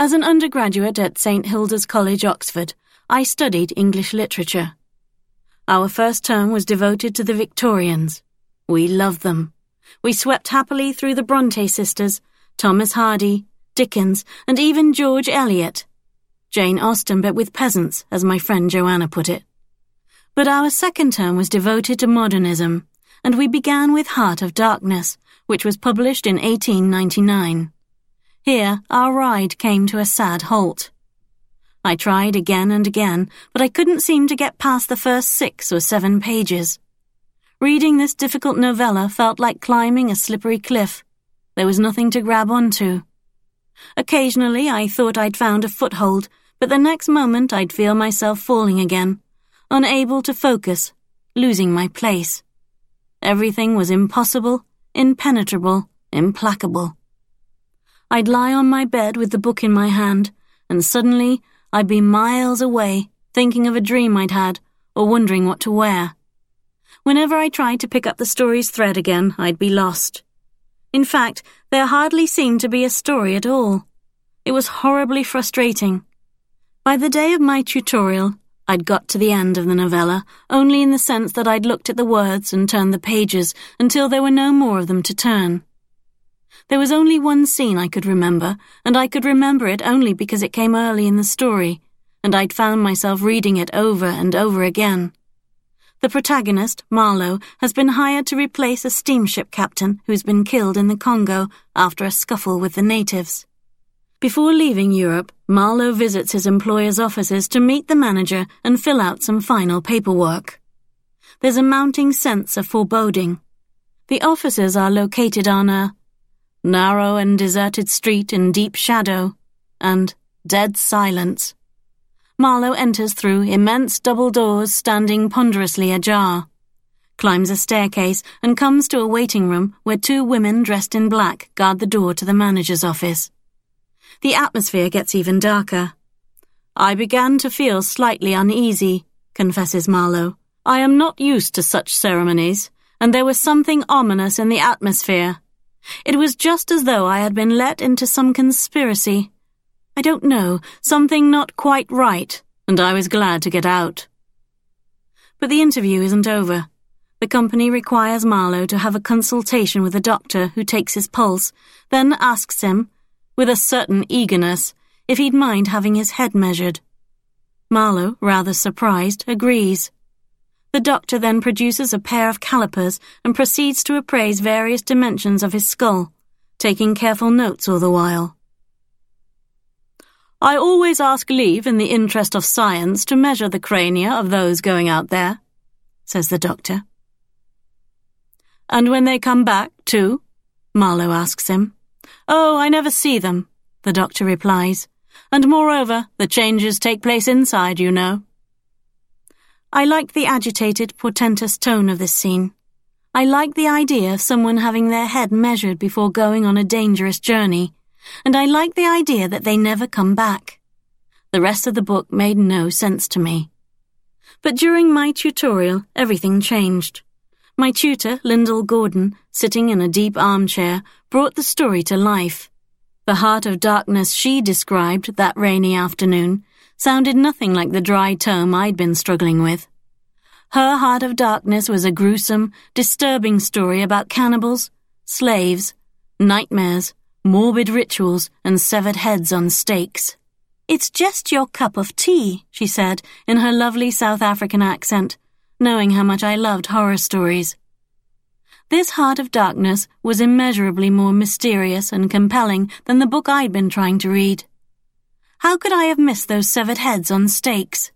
As an undergraduate at St. Hilda's College, Oxford, I studied English literature. Our first term was devoted to the Victorians. We loved them. We swept happily through the Bronte sisters, Thomas Hardy, Dickens, and even George Eliot. Jane Austen, but with peasants, as my friend Joanna put it. But our second term was devoted to modernism, and we began with Heart of Darkness, which was published in 1899. Here, our ride came to a sad halt. I tried again and again, but I couldn't seem to get past the first 6 or 7 pages. Reading this difficult novella felt like climbing a slippery cliff. There was nothing to grab onto. Occasionally I thought I'd found a foothold, but the next moment I'd feel myself falling again, unable to focus, losing my place. Everything was impossible, impenetrable, implacable. I'd lie on my bed with the book in my hand, and suddenly I'd be miles away, thinking of a dream I'd had, or wondering what to wear. Whenever I tried to pick up the story's thread again, I'd be lost. In fact, there hardly seemed to be a story at all. It was horribly frustrating. By the day of my tutorial, I'd got to the end of the novella, only in the sense that I'd looked at the words and turned the pages until there were no more of them to turn. There was only one scene I could remember, and I could remember it only because it came early in the story, and I'd found myself reading it over and over again. The protagonist, Marlow, has been hired to replace a steamship captain who's been killed in the Congo after a scuffle with the natives. Before leaving Europe, Marlow visits his employer's offices to meet the manager and fill out some final paperwork. There's a mounting sense of foreboding. The offices are located on a narrow and deserted street in deep shadow and dead silence. Marlow enters through immense double doors standing ponderously ajar, climbs a staircase and comes to a waiting room where 2 women dressed in black guard the door to the manager's office. The atmosphere gets even darker. "I began to feel slightly uneasy," confesses Marlow. "I am not used to such ceremonies, and there was something ominous in the atmosphere. It was just as though I had been let into some conspiracy. I don't know, something not quite right, and I was glad to get out." But the interview isn't over. The company requires Marlow to have a consultation with a doctor who takes his pulse, then asks him, with a certain eagerness, if he'd mind having his head measured. Marlow, rather surprised, agrees. The doctor then produces a pair of calipers and proceeds to appraise various dimensions of his skull, taking careful notes all the while. "I always ask leave in the interest of science to measure the crania of those going out there," says the doctor. "And when they come back, too?" Marlow asks him. "Oh, I never see them," the doctor replies. "And moreover, the changes take place inside, you know." I like the agitated, portentous tone of this scene. I like the idea of someone having their head measured before going on a dangerous journey, and I like the idea that they never come back. The rest of the book made no sense to me. But during my tutorial, everything changed. My tutor, Lyndall Gordon, sitting in a deep armchair, brought the story to life. The Heart of Darkness she described that rainy afternoon sounded nothing like the dry tome I'd been struggling with. Her Heart of Darkness was a gruesome, disturbing story about cannibals, slaves, nightmares, morbid rituals and severed heads on stakes. "It's just your cup of tea," she said, in her lovely South African accent, knowing how much I loved horror stories. This Heart of Darkness was immeasurably more mysterious and compelling than the book I'd been trying to read. How could I have missed those severed heads on stakes?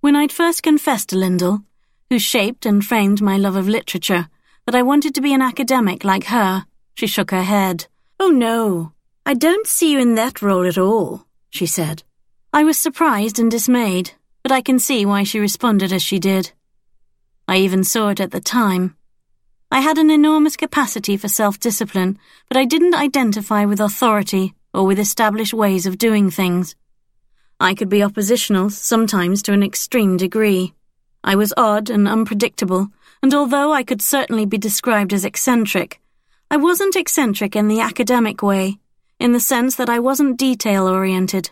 When I'd first confessed to Lyndall, who shaped and framed my love of literature, that I wanted to be an academic like her, she shook her head. "Oh, no, I don't see you in that role at all," she said. I was surprised and dismayed, but I can see why she responded as she did. I even saw it at the time. I had an enormous capacity for self-discipline, but I didn't identify with authority or with established ways of doing things. I could be oppositional, sometimes to an extreme degree. I was odd and unpredictable, and although I could certainly be described as eccentric, I wasn't eccentric in the academic way. in the sense that I wasn't detail-oriented.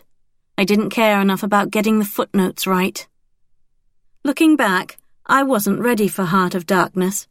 I didn't care enough about getting the footnotes right. Looking back, I wasn't ready for Heart of Darkness.